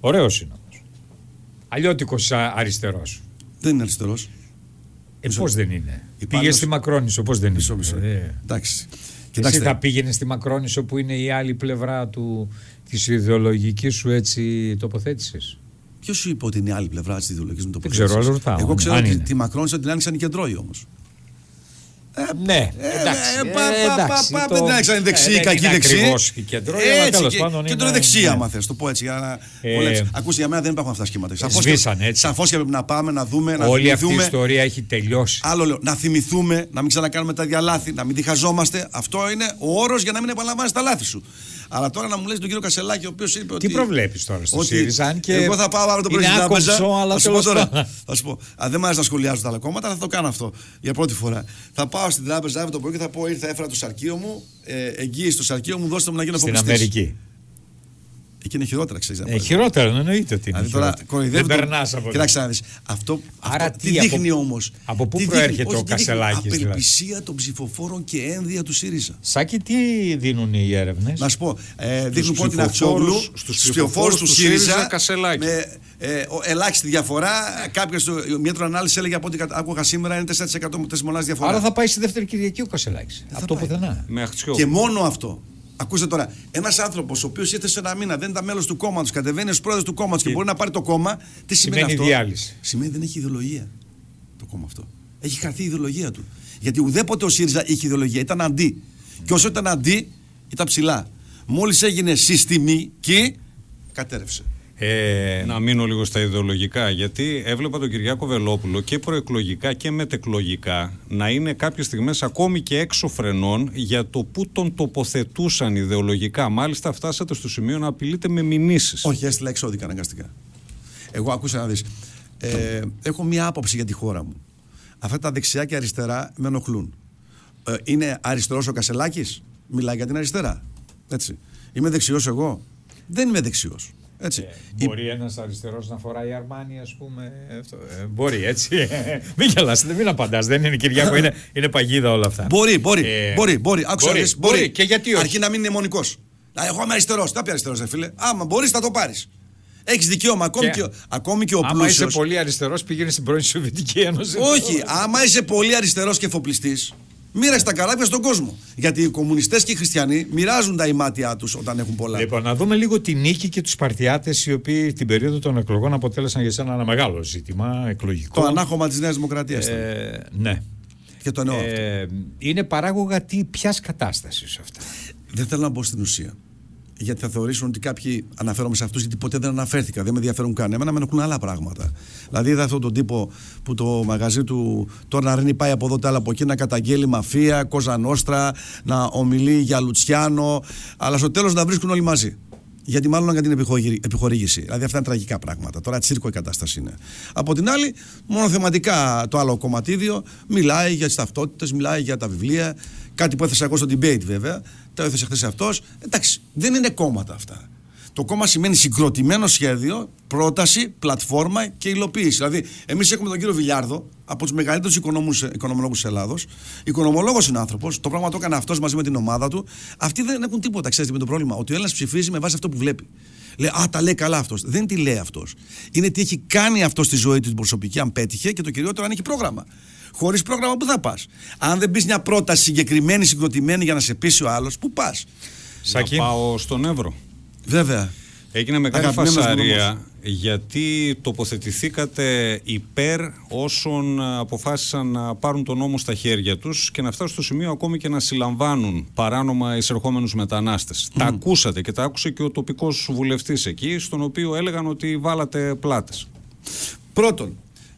Ωραίος είναι όμως. Αλλιώτικος αριστερός. Δεν είναι αριστερός. Ε, μισό... πώς δεν είναι. Υπάλληλος... Πήγε στη Μακρόνισο, πώς δεν μισό, είναι. Μισό, μισό. Ε, εντάξει. Εσύ θα πήγαινε στη Μακρόνισο που είναι η άλλη πλευρά του, της ιδεολογικής σου έτσι τοποθέτησης. Ποιος σου είπε ότι είναι η άλλη πλευρά της ιδεολογικής μου τοποθέτησης? Δεν ξέρω, ρωτάω. Εγώ ξέρω ότι τη Μακρόνισο την άνοιξαν οι κεντρώοι όμως. Ε, ναι, εντάξει. Ε, πα, πα, πα, δεν είναι δεξί ή κακή δεξί. Και κέντρο είναι δεξί, άμα θες, το πω έτσι. Ακούστε, για μένα δεν υπάρχουν αυτά τα σχήματα. Σαφώς και πρέπει να πάμε, να δούμε, να θυμηθούμε. Όλη αυτή η ιστορία έχει τελειώσει. Άλλο λέω, να θυμηθούμε, να μην ξανακάνουμε τα ίδια λάθη, να μην διχαζόμαστε. Αυτό είναι ο όρος για να μην επαναλαμβάνεις τα λάθη σου. Αλλά τώρα να μου λες τον κύριο Κασελάκη, ο οποίος είπε ότι. Τι προβλέπεις τώρα στο ΣΥΡΙΖΑ? Εγώ θα πάω αύριο το πρωί στην τράπεζα. Θα σου πω τώρα. Θα σου πω. Αν δεν μ' αρέσει να σχολιάζω τα άλλα κόμματα, θα το κάνω αυτό για πρώτη φορά. Θα πάω στην τράπεζα αύριο το πρωί και θα πω: ήρθα, έφερα το σαρκείο μου, ε, εγγύηση στο σαρκείο μου, δώστε μου να γίνω αποκλειστής. Στην Αμερική. Εκεί είναι χειρότερα, ξέρεις. Ε, χειρότερα, εννοείται ότι είναι. Τώρα, δεν περνά από εκεί. Κοιτάξτε να δεις. Αυτό τι δείχνει όμως. Από πού προέρχεται ο Κασελάκης? Απελπισία των ψηφοφόρων και ένδυα του ΣΥΡΙΖΑ. Σάκη, τι δίνουν οι έρευνες? Να σου πω. Δείχνουν πρώτη Ναυτιόγλου στους ψηφοφόρους του ΣΥΡΙΖΑ. Με ελάχιστη διαφορά. Μια τρονανάλυση έλεγε από ό,τι άκουγα σήμερα είναι τέσσερα τοις εκατό με τέσσερις μονάδες διαφορά. Άρα θα πάει στη δεύτερη Κυριακή ο Κασελάκης. Αυτό πουθενά. Και μόνο αυτό. Ακούστε τώρα, ένας άνθρωπος ο οποίος ήρθε σε ένα μήνα, δεν ήταν μέλος του κόμματος, κατεβαίνει ως πρόεδρος του κόμματος και, και μπορεί να πάρει το κόμμα, τι σημαίνει, σημαίνει αυτό? Διάλυση. Σημαίνει δεν έχει ιδεολογία το κόμμα αυτό. Έχει χαθεί η ιδεολογία του. Γιατί ουδέποτε ο ΣΥΡΙΖΑ είχε ιδεολογία, ήταν αντί. Mm. Και όσο ήταν αντί, ήταν ψηλά. Μόλις έγινε συστημική, κατέρευσε. Ε, να μείνω λίγο στα ιδεολογικά, γιατί έβλεπα τον Κυριάκο Βελόπουλο και προεκλογικά και μετεκλογικά να είναι κάποιες στιγμές ακόμη και έξω φρενών για το που τον τοποθετούσαν ιδεολογικά. Μάλιστα φτάσατε στο σημείο να απειλείτε με μηνύσεις. Όχι, έστειλα εξώδικα αναγκαστικά. Εγώ ακούσα να δεις, ε, έχω μία άποψη για τη χώρα μου. Αυτά τα δεξιά και αριστερά με ενοχλούν. ε, Είναι αριστερός ο Κασελάκης? Μιλάει για την αριστερά, έτσι. Είμαι δεξιός εγώ? Δεν είμαι δεξιός. Έτσι. Ε, μπορεί η... ένας αριστερός να φοράει αρμάνι, ας πούμε. Ε, μπορεί, έτσι. Μην γελάσετε, μην απαντάς. Δεν είναι Κυριάκο, είναι, είναι παγίδα όλα αυτά. Μπορεί, μπορεί. Ε, μπορεί, μπορεί. Άκουσα, μπορεί, μπορεί. μπορεί. Και γιατί όχι. Αρχή να μην είναι μονικός. Εγώ είμαι αριστερός. Τα πει αριστερός, φίλε. Άμα μπορείς, θα το πάρεις. Έχεις δικαίωμα. Ακόμη και, και, ακόμη και ο πλούσιος. Άμα είσαι πολύ αριστερός, πηγαίνεις στην πρώην Σοβιετική Ένωση. Όχι. Άμα είσαι πολύ αριστερός και εφοπλιστής, μοίρασε τα καράβια στον κόσμο. Γιατί οι κομμουνιστές και οι χριστιανοί μοιράζουν τα ημάτια τους όταν έχουν πολλά. Λοιπόν, να δούμε λίγο τη νίκη και τους παρτιάτες, οι οποίοι την περίοδο των εκλογών αποτέλεσαν για σένα ένα μεγάλο ζήτημα εκλογικό. Το ανάχωμα της Νέας Δημοκρατίας. Ε, ναι. Και το εννοώ αυτό. Ε, είναι παράγωγα ποιας κατάστασης αυτά? Δεν θέλω να μπω στην ουσία. Γιατί θα θεωρήσουν ότι κάποιοι αναφέρομαι σε αυτούς, γιατί ποτέ δεν αναφέρθηκα, δεν με ενδιαφέρουν καν. Εμένα με ενοχλούν άλλα πράγματα. Δηλαδή, είδα αυτόν τον τύπο που το μαγαζί του τώρα να ρίνει πάει από εδώ, τα άλλα από εκεί, να καταγγέλει μαφία, κοζανόστρα, να ομιλεί για Λουτσιάνο, αλλά στο τέλος να βρίσκουν όλοι μαζί. Γιατί μάλλον για την επιχορήγηση. Δηλαδή, αυτά είναι τραγικά πράγματα. Τώρα, τσίρκο η κατάσταση είναι. Από την άλλη, μονοθεματικά το άλλο κομματίδιο μιλάει για τις ταυτότητες, μιλάει για τα βιβλία. Κάτι που έθεσα εγώ στο debate, βέβαια. Το έθεσε χθες αυτός. Εντάξει, δεν είναι κόμματα αυτά. Το κόμμα σημαίνει συγκροτημένο σχέδιο, πρόταση, πλατφόρμα και υλοποίηση. Δηλαδή, εμείς έχουμε τον κύριο Βιλιάρδο, από τους μεγαλύτερους οικονομολόγους της Ελλάδος. Οικονομολόγος είναι άνθρωπος, το πράγμα το έκανε αυτός μαζί με την ομάδα του. Αυτοί δεν έχουν τίποτα. Ξέρετε με το πρόβλημα, ότι ο Έλληνας ψηφίζει με βάση αυτό που βλέπει. Λέει, α, τα λέει καλά αυτός. Δεν τι λέει αυτός. Είναι τι έχει κάνει αυτός στη ζωή του την προσωπική, αν πέτυχε, και το κυριότερο, αν έχει πρόγραμμα. Χωρίς πρόγραμμα, πού θα πας? Αν δεν πεις μια πρόταση συγκεκριμένη, συγκροτημένη για να σε πείσει ο άλλος, πού πας? Σάκη. Να πάω στον Έβρο. Βέβαια. Έγινε μεγάλη Αγαπημένη φασαρία γιατί τοποθετηθήκατε υπέρ όσων αποφάσισαν να πάρουν τον νόμο στα χέρια τους και να φτάσουν στο σημείο ακόμη και να συλλαμβάνουν παράνομα εισερχόμενους μετανάστες. Mm. Τα ακούσατε και τα άκουσε και ο τοπικός βουλευτής εκεί, στον οποίο έλεγαν ότι βάλατε πλάτες. Πρώτον,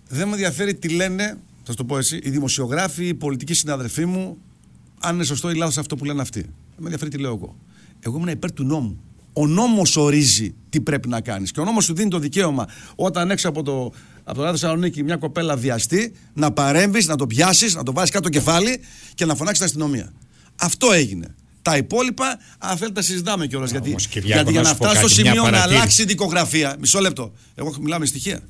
δεν με ενδιαφέρει τι λένε, θα το πω εσύ, οι δημοσιογράφοι, οι πολιτικοί συναδελφοί μου, αν είναι σωστό ή λάθος αυτό που λένε αυτοί. Δεν με ενδιαφέρει τι λέω εγώ. Εγώ ήμουν υπέρ του νόμου. Ο νόμος ορίζει τι πρέπει να κάνεις. Και ο νόμος σου δίνει το δικαίωμα όταν έξω από το, από το Ράδιο Θεσσαλονίκη μια κοπέλα βιαστεί, να παρέμβεις, να το πιάσεις, να το βάλεις κάτω το κεφάλι και να φωνάξεις την αστυνομία. Αυτό έγινε. Τα υπόλοιπα, αν θέλετε, τα συζητάμε κιόλας. Γιατί, όμως, Κυριάκο, γιατί για να, να φτάσει στο σημείο να αλλάξει η δικογραφία. Μισό λεπτό. Εγώ μιλάμε στοιχεία.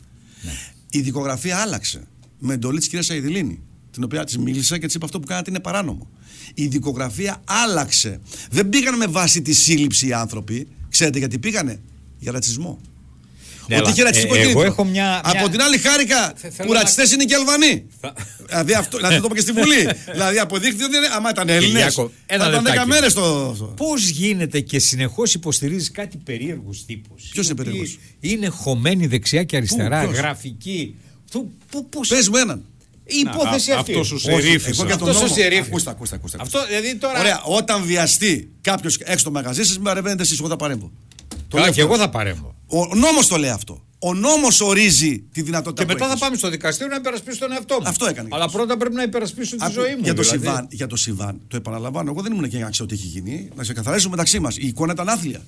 Ναι. Η δικογραφία άλλαξε με εντολή της κυρίας Αιδηλίνη, την οποία της μίλησα και της είπα αυτό που κάνατε είναι παράνομο. Η δικογραφία άλλαξε. Δεν πήγαν με βάση τη σύλληψη οι άνθρωποι. Ξέρετε γιατί πήγανε? Για ρατσισμό. Ναι, ότι είχε ρατσιστικό ε, κίνητρο. Από μια... την άλλη χάρηκα Θε, που ρατσιστές να... είναι και Αλβανοί. Θα... δηλαδή αυτό δηλαδή το είπα και στη Βουλή. δηλαδή αποδείχθηκε ότι άμα ήταν Έλληνες θα ήταν δέκα μέρες το... Πώς γίνεται και συνεχώς υποστηρίζεις κάτι περίεργους τύπους? Ποιος είναι περίεργος? Είναι χωμένοι δεξιά και αριστερά. Πού, γραφική. Πώς... Πες μου έναν. Η υπόθεση να, αυτή. Αυτό σου σερήφισε. Ακούστε, ακούστε, ακούστε. Αυτό, δηλαδή τώρα... Ωραία, όταν βιαστεί κάποιος έξω στο μαγαζί σας, μην παρεμβαίνετε εσείς, εγώ θα παρέμβω. Καλά, και εγώ θα παρέμβω. Ο νόμος το λέει αυτό. Ο νόμος ορίζει τη δυνατότητα. Και μετά θα πάμε στο δικαστήριο να υπερασπίσω τον εαυτό μου. Αυτό έκανε. Αλλά πρώτα πρέπει να υπερασπίσω τη ζωή μου. Για το, δηλαδή. Σιβάν, για το Σιβάν, το επαναλαμβάνω, εγώ δεν ήμουν εκεί για να ξέρω τι έχει γίνει. Να ξεκαθαρίσουμε μεταξύ μας. Η εικόνα ήταν άθλια.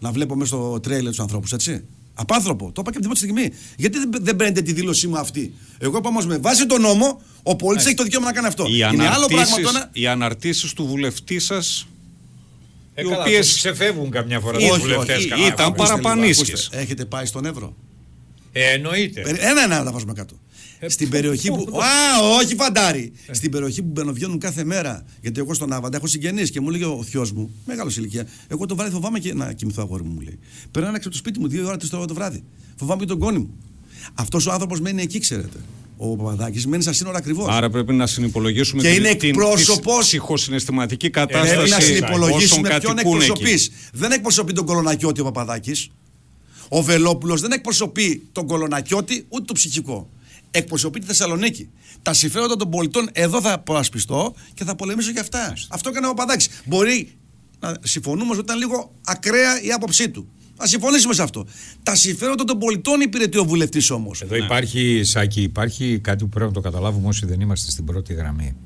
Να βλέπω μέσα στο τρέιλερ τους ανθρώπους, έτσι. Απάνθρωπο, το είπα και από την πρώτη στιγμή. Γιατί δεν παίρνετε τη δήλωσή μου αυτή? Εγώ είπα όμως με βάση τον νόμο, ο πολίτης έχει το δικαίωμα να κάνει αυτό. Οι είναι άλλο πράγμα τώρα. Οι αναρτήσεις του βουλευτή σας, ε, οι οποίες ξεφεύγουν καμιά φορά τους βουλευτές. Ή, ήταν παραπανίσχες. Έχετε πάει στον Εύρο? Ε, εννοείται. Ένα ένα τα βάζουμε κάτω. Ε, Στην περιοχή που. Α, όχι φαντάρι! Ε. Στην περιοχή που μπαινοβγαίνουν κάθε μέρα. Γιατί εγώ στον Αβάντα έχω συγγενείς και μου λέει ο θειός μου, μεγάλος ηλικία, εγώ το βράδυ φοβάμαι και να κοιμηθώ, αγόρι μου, μου λέει. Περνάνε έξω από το σπίτι μου, δύο ώρα τρεις το βράδυ. Φοβάμαι και τον κόνη μου. Αυτός ο άνθρωπος μένει εκεί, ξέρετε. Ο Παπαδάκης μένει στα σύνορα ακριβώς. Άρα πρέπει να συνυπολογίσουμε και είναι εκπρόσωπος. Ψυχοσυναισθηματική κατάσταση. Πρέπει να συνυπολογίσουμε ποιον εκπροσωπεί. Δεν εκπροσωπεί τον Κολονακιώτη ο Παπαδάκης. Ο Βελόπουλος δεν εκπροσωπεί τον Κολονακιώτη ούτε το ψυχικό. Εκπροσωπεί τη Θεσσαλονίκη. Τα συμφέροντα των πολιτών εδώ θα προασπιστώ και θα πολεμήσω για αυτά. Μάλιστα. Αυτό έκανε ο Παπαδάκης. Μπορεί να συμφωνούμε ότι ήταν λίγο ακραία η άποψή του. Να συμφωνήσουμε σε αυτό. Τα συμφέροντα των πολιτών υπηρετεί ο βουλευτής όμως. Εδώ ναι. υπάρχει, Σάκη, υπάρχει κάτι που πρέπει να το καταλάβουμε όσοι δεν είμαστε στην πρώτη γραμμή.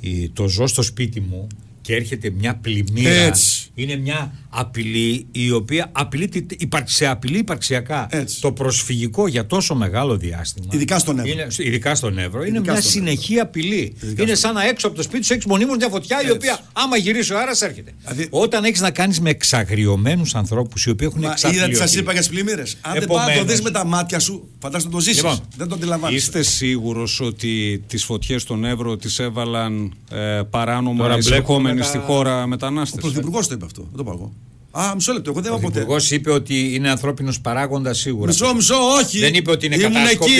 Η, το ζω στο σπίτι μου και έρχεται μια πλημμύρα. Έτσι. Είναι μια απειλή η οποία απειλεί, σε απειλεί υπαρξιακά. Έτσι. Το προσφυγικό για τόσο μεγάλο διάστημα. Ειδικά στον Εύρο. Είναι, ειδικά στον Εύρο. Ειδικά είναι μια συνεχή Εύρο. Απειλή. Ειδικά είναι σαν να έξω από το σπίτι σου έχει μονίμως μια φωτιά. Έτσι. Η οποία άμα γυρίσει ο αέρας έρχεται. Δηλαδή, όταν έχει να κάνει με εξαγριωμένους ανθρώπους οι οποίοι έχουν εξαγριωθεί. Είδα τι σας είπα για τις πλημμύρες. Αν Επομένως, δεν πάει να το δεις με τα μάτια σου, φαντάζομαι να το ζήσεις. Λοιπόν, δεν το αντιλαμβάνεσαι. Είστε σίγουρος ότι τις φωτιές στον Εύρο τις έβαλαν ε, παράνομα εισερχόμενοι στη χώρα μετανάστες? Ο πρωθυπουργός το είπε αυτό. Δεν το πάω εγώ. Α, μισό λεπτό. Εγώ δεν είπα ποτέ. Ο Υπουργός είπε ότι είναι ανθρώπινος παράγοντας σίγουρα. Μισό, μισό, όχι. Δεν είπε ότι είναι κατάσκοπη.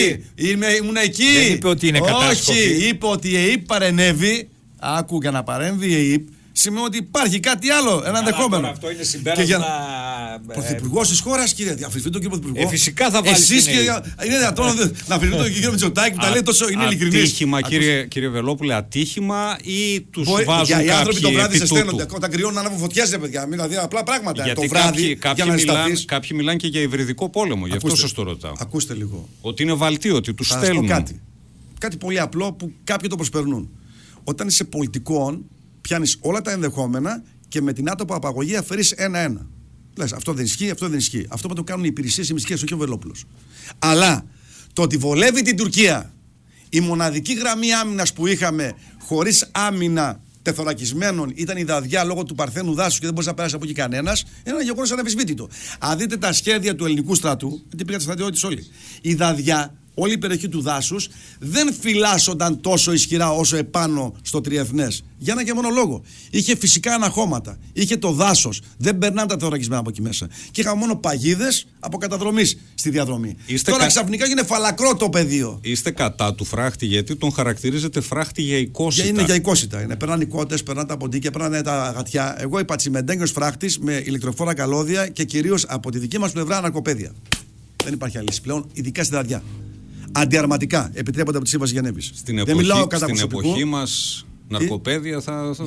Ήμουν εκεί. Δεν είπε ότι είναι κατάσκοπη. Όχι. Είπε ότι η ΕΕΠ παρενέβη. Άκου, για να παρέμβει η ΕΕΠ σημαίνει ότι υπάρχει κάτι άλλο. Ένα ενδεχόμενο. Αυτό είναι συμπέρασμα. Για... Ε... Πρωθυπουργός της χώρας, κύριε. Αφισβητείτε τον κύριο Πρωθυπουργό. Ε, φυσικά θα βάλει. Εσείς, κύριε. Είναι δυνατόν να αφισβητείτε τον κύριο Μητσοτάκη που τα λέει τόσο. Είναι ειλικρινής. Ατύχημα, κύριε Βελόπουλε, ατύχημα ή τους βάζουν κάποιοι? Οι άνθρωποι το βράδυ σε στέλνονται. Όταν κρυώνουν, ανάβουν φωτιές, ρε παιδιά. Δηλαδή απλά πράγματα. Το βράδυ. Κάποιοι μιλάνε και για υβριδικό πόλεμο. Γι' αυτό σας το ρωτάω. Ακούστε λίγο. Ότι είναι βαλτίο, ότι τους στέλνουν. Κάτι πολύ απλό που κάποιοι το προσπερνούν. Όταν είσαι πολιτικών. Πιάνεις όλα τα ενδεχόμενα και με την άτομο απαγωγή αφαιρείς ένα-ένα. Λες, αυτό δεν ισχύει, αυτό δεν ισχύει. Αυτό που το κάνουν οι υπηρεσίες, οι μυστικές, όχι ο Βελόπουλος. Αλλά το ότι βολεύει την Τουρκία, η μοναδική γραμμή άμυνας που είχαμε χωρίς άμυνα τεθωρακισμένων ήταν η δαδιά λόγω του παρθένου δάσους και δεν μπορούσε να πέρασε από εκεί κανένας, είναι ένα γεγονός αναμφισβήτητο. Αν δείτε τα σχέδια του ελληνικού στρατού, γιατί πήγαν στρατιώτες όλοι, η δαδιά, όλη η περιοχή του δάσους δεν φυλάσσονταν τόσο ισχυρά όσο επάνω στο τριεθνές. Για ένα και μόνο λόγο. Είχε φυσικά αναχώματα. Είχε το δάσος. Δεν περνάνε τα θωρακισμένα από εκεί μέσα. Και είχα μόνο παγίδες από καταδρομής στη διαδρομή. Είστε Τώρα κα... ξαφνικά γίνεται φαλακρό το πεδίο. Είστε κατά του φράχτη, γιατί τον χαρακτηρίζετε φράχτη για εικόσιτα. Είναι για εικόσιτα. Είναι. Περνάνε οι κότες, περνάνε τα ποντίκια, περνάνε τα γατιά. Εγώ είπα τσιμεντέγγιος φράχτης με ηλεκτροφόρα καλώδια και κυρίως από τη δική μας πλευρά αναρκοπαίδεια. Δεν υπάρχει άλλη λύση πλέον, ειδικά στη δαδιά. Αντιαρματικά επιτρέπονται από τη Σύμβαση Γενέβης. Στην δεν εποχή, στην εποχή μας ναρκοπαίδεια θα, θα,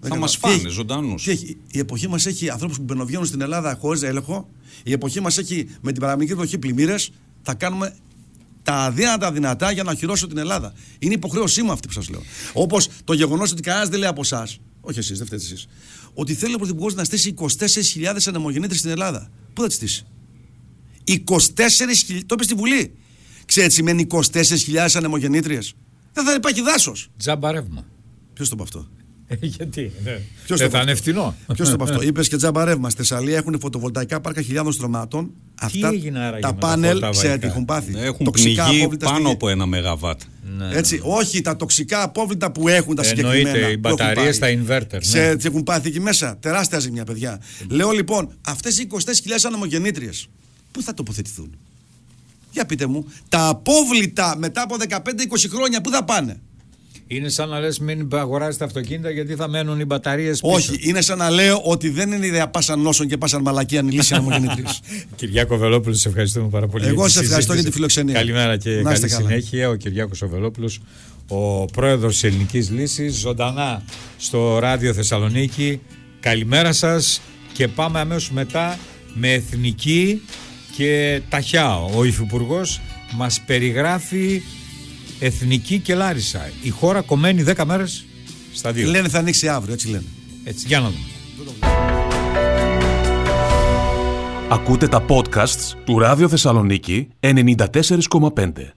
θα μας φάνε ζωντανούς. Η εποχή μας έχει ανθρώπους που μπαινοβγαίνουν στην Ελλάδα χωρίς έλεγχο. Η εποχή μας έχει με την παραμικρή βροχή πλημμύρες. Θα κάνουμε τα αδύνατα δυνατά για να χειρώσω την Ελλάδα. Είναι υποχρέωσή μου αυτή που σας λέω. Όπως το γεγονός ότι κανένας δεν λέει από εσάς, όχι εσείς, δεν φταίτε εσείς, ότι θέλει ο Πρωθυπουργός να στήσει είκοσι τέσσερις χιλιάδες ανεμογεννήτριες στην Ελλάδα. Πού θα τις στήσει? είκοσι τέσσερις χιλιάδες, το είπε στη Βουλή. Ξέρετε, σημαίνει είκοσι τέσσερις χιλιάδες ανεμογεννήτριες. Δεν θα υπάρχει δάσος. Τζάμπα ρεύμα. Ποιος το είπε αυτό? Γιατί? Ποιος το είπε αυτό? Ποιος το είπε αυτό? Είπες και τζάμπα ρεύμα. Στη Θεσσαλία έχουν φωτοβολταϊκά πάρκα χιλιάδων στρωμάτων. Αυτά τα πάνελ, ξέρετε, έχουν πάθει. Έχουν πνιγεί πάνω από ένα μεγαβάτ. Έτσι, όχι, τα τοξικά απόβλητα που έχουν τα συγκεκριμένα. Εννοείται, οι μπαταρίες, τα inverter. Ξέρετε, έχουν πάθει εκεί μέσα. Τεράστια ζημιά, παιδιά. Λέω λοιπόν, αυτές οι είκοσι τέσσερις χιλιάδες ανεμογεννήτριες, πού θα τοποθετηθούν? Για πείτε μου, τα απόβλητα μετά από δεκαπέντε είκοσι χρόνια πού θα πάνε? Είναι σαν να λες μην αγοράζετε αυτοκίνητα γιατί θα μένουν οι μπαταρίες πίσω. Όχι, είναι σαν να λέω ότι δεν είναι ιδέα πάσαν νόσων και πάσαν μαλακίαν η λύση ανεμογεννήτριας. Κυριάκο Βελόπουλο, σε ευχαριστούμε πάρα πολύ. Εγώ σε ευχαριστώ για τη φιλοξενία. Καλημέρα και να καλή καλά. Συνέχεια. Ο Κυριάκος ο Βελόπουλος, ο πρόεδρος της Ελληνικής Λύσης, ζωντανά στο Ράδιο Θεσσαλονίκη. Καλημέρα σας και πάμε αμέσως μετά με εθνική. Και ταχιά ο υφυπουργός μας περιγράφει εθνική και Λάρισα. Η χώρα κομμένη δέκα μέρες στα δύο. Λένε θα ανοίξει αύριο, έτσι λένε. Έτσι, για να δούμε. Ακούτε τα podcasts του Ράδιο Θεσσαλονίκη ενενήντα τέσσερα κόμμα πέντε.